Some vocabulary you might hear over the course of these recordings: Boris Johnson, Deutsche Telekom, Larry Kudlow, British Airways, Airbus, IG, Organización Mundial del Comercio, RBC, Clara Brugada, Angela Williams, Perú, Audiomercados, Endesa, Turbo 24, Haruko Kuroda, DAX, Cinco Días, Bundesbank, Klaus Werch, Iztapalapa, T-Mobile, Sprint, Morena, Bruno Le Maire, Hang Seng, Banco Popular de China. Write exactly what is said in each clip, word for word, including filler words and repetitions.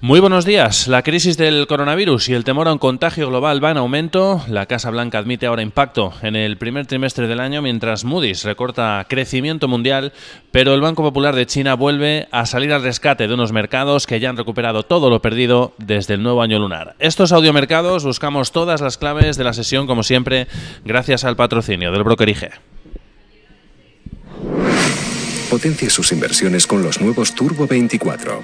Muy buenos días. La crisis del coronavirus y el temor a un contagio global va en aumento. La Casa Blanca admite ahora impacto en el primer trimestre del año, mientras Moody's recorta crecimiento mundial, pero el Banco Popular de China vuelve a salir al rescate de unos mercados que ya han recuperado todo lo perdido desde el nuevo año lunar. Estos audiomercados buscamos todas las claves de la sesión, como siempre, gracias al patrocinio del broker I G. Potencia sus inversiones con los nuevos Turbo veinticuatro.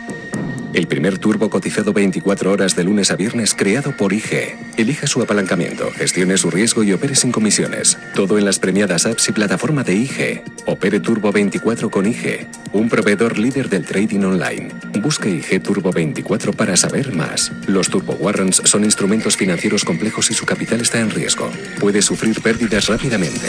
El primer turbo cotizado veinticuatro horas de lunes a viernes creado por I G. Elija su apalancamiento, gestione su riesgo y opere sin comisiones. Todo en las premiadas apps y plataforma de I G. Opere Turbo veinticuatro con I G, un proveedor líder del trading online. Busque I G Turbo veinticuatro para saber más. Los Turbo Warrants son instrumentos financieros complejos y su capital está en riesgo. Puede sufrir pérdidas rápidamente.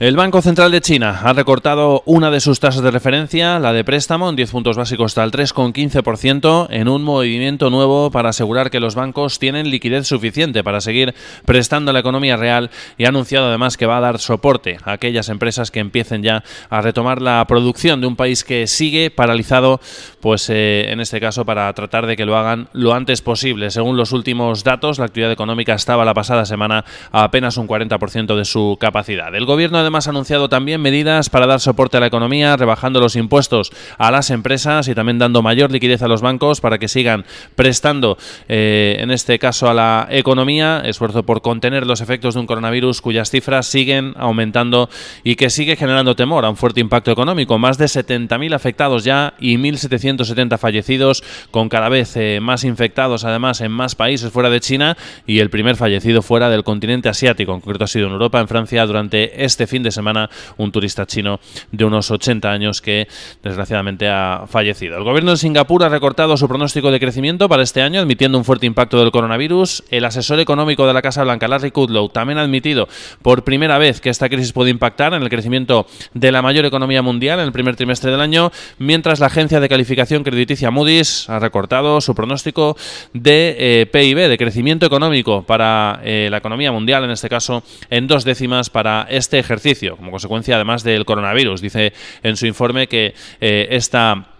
El Banco Central de China ha recortado una de sus tasas de referencia, la de préstamo, en diez puntos básicos hasta el tres coma quince por ciento, en un movimiento nuevo para asegurar que los bancos tienen liquidez suficiente para seguir prestando a la economía real, y ha anunciado además que va a dar soporte a aquellas empresas que empiecen ya a retomar la producción de un país que sigue paralizado, pues eh, en este caso para tratar de que lo hagan lo antes posible. Según los últimos datos, la actividad económica estaba la pasada semana a apenas un cuarenta por ciento de su capacidad. El gobierno de Además ha anunciado también medidas para dar soporte a la economía, rebajando los impuestos a las empresas y también dando mayor liquidez a los bancos para que sigan prestando, eh, en este caso a la economía, esfuerzo por contener los efectos de un coronavirus cuyas cifras siguen aumentando y que sigue generando temor a un fuerte impacto económico. Más de setenta mil afectados ya y mil setecientos setenta fallecidos, con cada vez eh, más infectados además en más países fuera de China, y el primer fallecido fuera del continente asiático, en concreto ha sido en Europa, en Francia, durante este fin de semana, un turista chino de unos ochenta años que desgraciadamente ha fallecido. El gobierno de Singapur ha recortado su pronóstico de crecimiento para este año, admitiendo un fuerte impacto del coronavirus. El asesor económico de la Casa Blanca, Larry Kudlow, también ha admitido por primera vez que esta crisis puede impactar en el crecimiento de la mayor economía mundial en el primer trimestre del año, mientras la agencia de calificación crediticia Moody's ha recortado su pronóstico de eh, P I B, de crecimiento económico para eh, la economía mundial, en este caso en dos décimas para este ejercicio. Como consecuencia, además, del coronavirus. Dice en su informe que eh, esta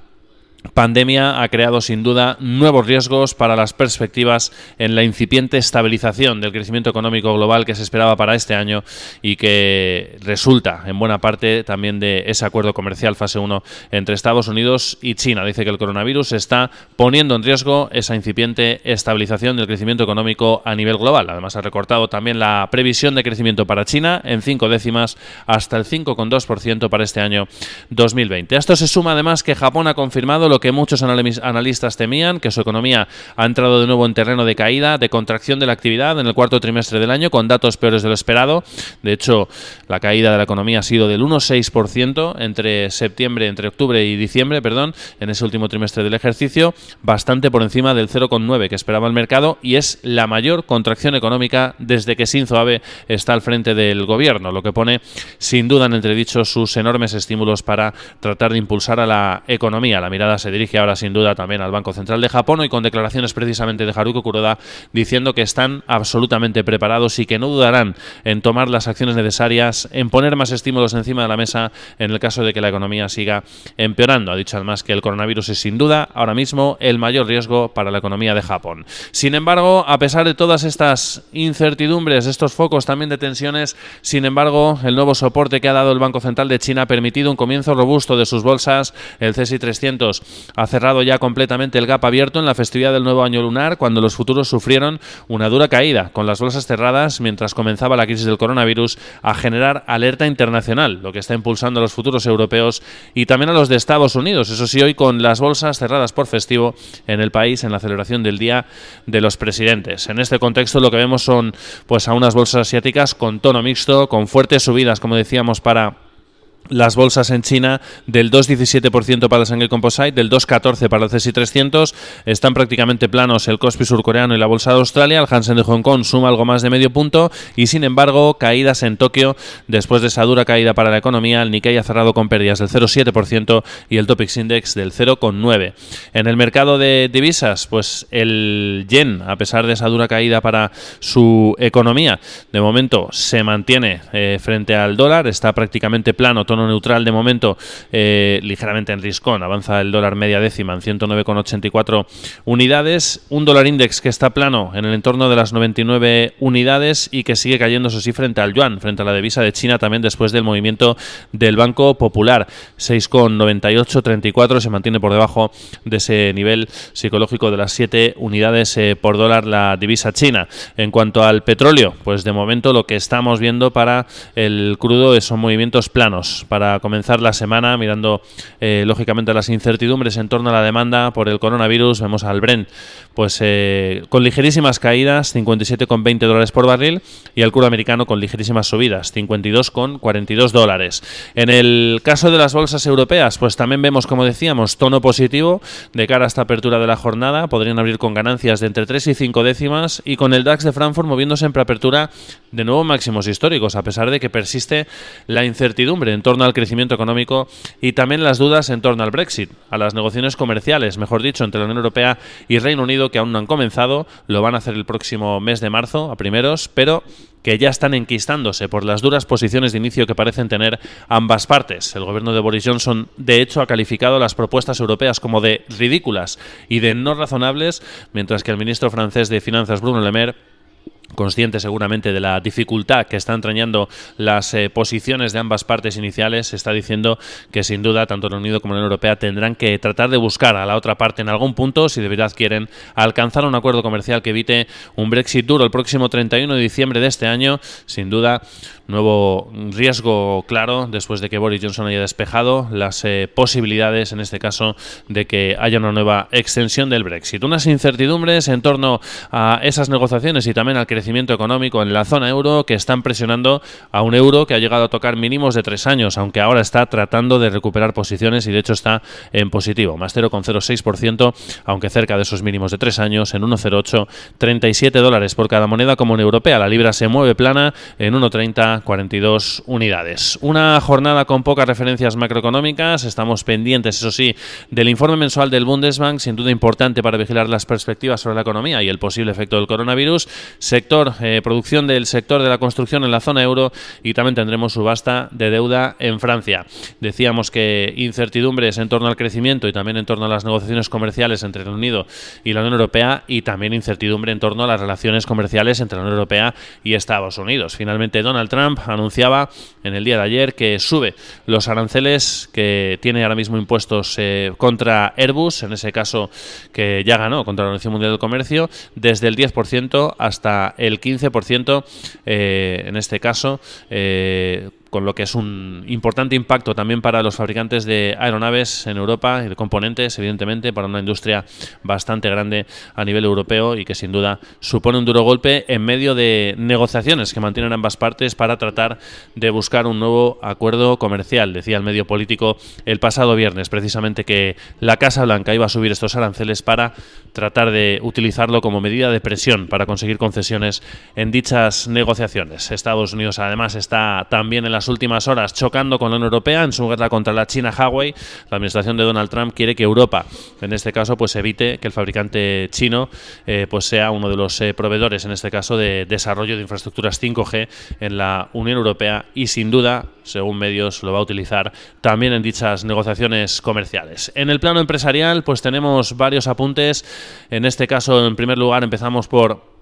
pandemia ha creado sin duda nuevos riesgos para las perspectivas en la incipiente estabilización del crecimiento económico global que se esperaba para este año y que resulta en buena parte también de ese acuerdo comercial fase uno entre Estados Unidos y China. Dice que el coronavirus está poniendo en riesgo esa incipiente estabilización del crecimiento económico a nivel global. Además, ha recortado también la previsión de crecimiento para China en cinco décimas hasta el cinco coma dos por ciento para este año dos mil veinte. A esto se suma además que Japón ha confirmado lo que muchos analistas temían, que su economía ha entrado de nuevo en terreno de caída, de contracción de la actividad en el cuarto trimestre del año, con datos peores de lo esperado. De hecho, la caída de la economía ha sido del uno coma seis por ciento entre septiembre, entre octubre y diciembre, perdón, en ese último trimestre del ejercicio, bastante por encima del cero coma nueve por ciento que esperaba el mercado, y es la mayor contracción económica desde que Sinzo Abe está al frente del gobierno, lo que pone sin duda en entredicho sus enormes estímulos para tratar de impulsar a la economía. La mirada se dirige ahora sin duda también al Banco Central de Japón, hoy con declaraciones precisamente de Haruko Kuroda diciendo que están absolutamente preparados y que no dudarán en tomar las acciones necesarias, en poner más estímulos encima de la mesa en el caso de que la economía siga empeorando. Ha dicho además que el coronavirus es sin duda ahora mismo el mayor riesgo para la economía de Japón. Sin embargo, a pesar de todas estas incertidumbres, estos focos también de tensiones, sin embargo, el nuevo soporte que ha dado el Banco Central de China ha permitido un comienzo robusto de sus bolsas. El C S I trescientos ha cerrado ya completamente el gap abierto en la festividad del nuevo año lunar, cuando los futuros sufrieron una dura caída, con las bolsas cerradas mientras comenzaba la crisis del coronavirus a generar alerta internacional, lo que está impulsando a los futuros europeos y también a los de Estados Unidos. Eso sí, hoy con las bolsas cerradas por festivo en el país, en la celebración del Día de los Presidentes. En este contexto lo que vemos son pues a unas bolsas asiáticas con tono mixto, con fuertes subidas, como decíamos, para las bolsas en China, del dos coma diecisiete por ciento para el Shanghai Composite, del dos coma catorce por ciento para el C S I trescientos, están prácticamente planos el Kospi surcoreano y la bolsa de Australia, el Hang Seng de Hong Kong suma algo más de medio punto y sin embargo caídas en Tokio, después de esa dura caída para la economía, el Nikkei ha cerrado con pérdidas del cero coma siete por ciento y el Topix Index del cero coma nueve por ciento. En el mercado de divisas, pues el yen, a pesar de esa dura caída para su economía, de momento se mantiene eh, frente al dólar, está prácticamente plano tono neutral de momento, eh, ligeramente en riscón. Avanza el dólar media décima en ciento nueve coma ochenta y cuatro unidades. Un dólar index que está plano en el entorno de las noventa y nueve unidades y que sigue cayendo, eso sí, frente al yuan, frente a la divisa de China, también después del movimiento del Banco Popular. seis coma noventa y ocho treinta y cuatro se mantiene por debajo de ese nivel psicológico de las siete unidades eh, por dólar la divisa china. En cuanto al petróleo, pues de momento lo que estamos viendo para el crudo son movimientos planos para comenzar la semana, mirando eh, lógicamente las incertidumbres en torno a la demanda por el coronavirus. Vemos al Brent pues eh, con ligerísimas caídas, cincuenta y siete coma veinte dólares por barril, y al crudo americano con ligerísimas subidas, cincuenta y dos coma cuarenta y dos dólares. En el caso de las bolsas europeas, pues también vemos, como decíamos, tono positivo de cara a esta apertura de la jornada. Podrían abrir con ganancias de entre tres y cinco décimas, y con el DAX de Frankfurt moviéndose en preapertura de nuevo máximos históricos, a pesar de que persiste la incertidumbre en torno al crecimiento económico y también las dudas en torno al Brexit, a las negociaciones comerciales, mejor dicho, entre la Unión Europea y Reino Unido, que aún no han comenzado. Lo van a hacer el próximo mes de marzo, a primeros, pero que ya están enquistándose por las duras posiciones de inicio que parecen tener ambas partes. El gobierno de Boris Johnson, de hecho, ha calificado las propuestas europeas como de ridículas y de no razonables, mientras que el ministro francés de Finanzas, Bruno Le Maire, consciente seguramente de la dificultad que están entrañando las eh, posiciones de ambas partes iniciales, está diciendo que sin duda tanto el Reino Unido como la Unión Europea tendrán que tratar de buscar a la otra parte en algún punto si de verdad quieren alcanzar un acuerdo comercial que evite un Brexit duro el próximo treinta y uno de diciembre de este año. Sin duda, nuevo riesgo claro después de que Boris Johnson haya despejado las eh, posibilidades, en este caso, de que haya una nueva extensión del Brexit. Unas incertidumbres en torno a esas negociaciones y también al que crecimiento económico en la zona euro, que están presionando a un euro que ha llegado a tocar mínimos de tres años, aunque ahora está tratando de recuperar posiciones y de hecho está en positivo, más cero coma cero seis por ciento, aunque cerca de esos mínimos de tres años, en uno coma cero ocho, treinta y siete dólares por cada moneda común europea. La libra se mueve plana en uno coma treinta, cuarenta y dos unidades. Una jornada con pocas referencias macroeconómicas. Estamos pendientes, eso sí, del informe mensual del Bundesbank, sin duda importante para vigilar las perspectivas sobre la economía y el posible efecto del coronavirus. Se Eh, producción del sector de la construcción en la zona euro, y también tendremos subasta de deuda en Francia. Decíamos que incertidumbres en torno al crecimiento y también en torno a las negociaciones comerciales entre el Reino Unido y la Unión Europea, y también incertidumbre en torno a las relaciones comerciales entre la Unión Europea y Estados Unidos. Finalmente, Donald Trump anunciaba en el día de ayer que sube los aranceles que tiene ahora mismo impuestos eh, contra Airbus, en ese caso que ya ganó contra la Organización Mundial del Comercio, desde el diez por ciento hasta el quince por ciento, eh, en este caso, eh, con lo que es un importante impacto también para los fabricantes de aeronaves en Europa y de componentes, evidentemente, para una industria bastante grande a nivel europeo, y que sin duda supone un duro golpe en medio de negociaciones que mantienen ambas partes para tratar de buscar un nuevo acuerdo comercial. Decía el medio político el pasado viernes, precisamente, que la Casa Blanca iba a subir estos aranceles para tratar de utilizarlo como medida de presión para conseguir concesiones en dichas negociaciones. Estados Unidos, además, está también en la las últimas horas chocando con la Unión Europea en su guerra contra la China Huawei. La administración de Donald Trump quiere que Europa, en este caso, pues evite que el fabricante chino eh, pues sea uno de los eh, proveedores, en este caso, de desarrollo de infraestructuras cinco G en la Unión Europea, y sin duda, según medios, lo va a utilizar también en dichas negociaciones comerciales. En el plano empresarial, pues tenemos varios apuntes. En este caso, en primer lugar, empezamos por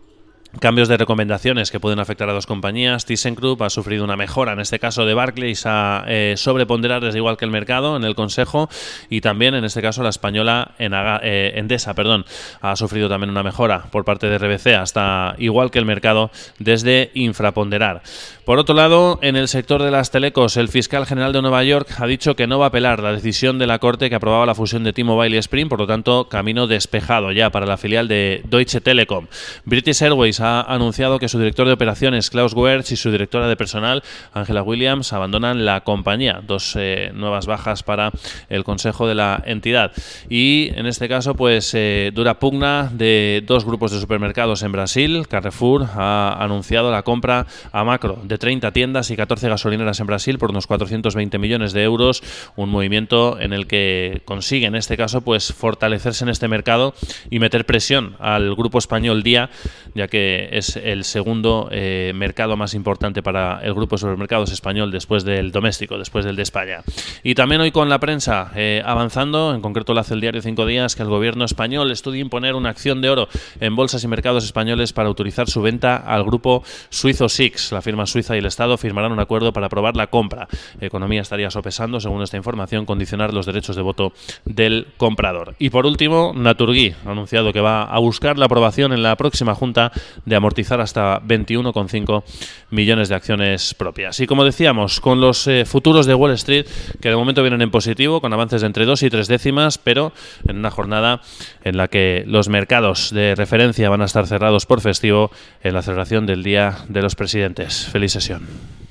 cambios de recomendaciones que pueden afectar a dos compañías. ThyssenKrupp ha sufrido una mejora, en este caso de Barclays, a eh, sobreponderar desde igual que el mercado en el Consejo, y también, en este caso, la española en Aga, eh, Endesa perdón, ha sufrido también una mejora por parte de R B C hasta igual que el mercado desde infraponderar. Por otro lado, en el sector de las telecos, el fiscal general de Nueva York ha dicho que no va a apelar la decisión de la Corte que aprobaba la fusión de T-Mobile y Sprint, por lo tanto, camino despejado ya para la filial de Deutsche Telekom. British Airways ha ha anunciado que su director de operaciones, Klaus Werch, y su directora de personal, Angela Williams, abandonan la compañía. Dos eh, nuevas bajas para el consejo de la entidad. Y en este caso, pues eh, dura pugna de dos grupos de supermercados en Brasil. Carrefour ha anunciado la compra a Macro de treinta tiendas y catorce gasolineras en Brasil por unos cuatrocientos veinte millones de euros. Un movimiento en el que consigue, en este caso, pues fortalecerse en este mercado y meter presión al grupo español Día, ya que eh, es el segundo eh, mercado más importante para el grupo de supermercados español después del doméstico, después del de España. Y también hoy con la prensa eh, avanzando, en concreto lo hace el diario Cinco Días, que el gobierno español estudia imponer una acción de oro en bolsas y mercados españoles para autorizar su venta al grupo suizo S I X. La firma suiza y el Estado firmarán un acuerdo para aprobar la compra. Economía estaría sopesando, según esta información, condicionar los derechos de voto del comprador. Y por último, Naturgy ha anunciado que va a buscar la aprobación en la próxima junta de amortizar hasta veintiuno coma cinco millones de acciones propias. Y como decíamos, con los eh, futuros de Wall Street, que de momento vienen en positivo, con avances de entre dos y tres décimas, pero en una jornada en la que los mercados de referencia van a estar cerrados por festivo en la celebración del Día de los Presidentes. Feliz sesión.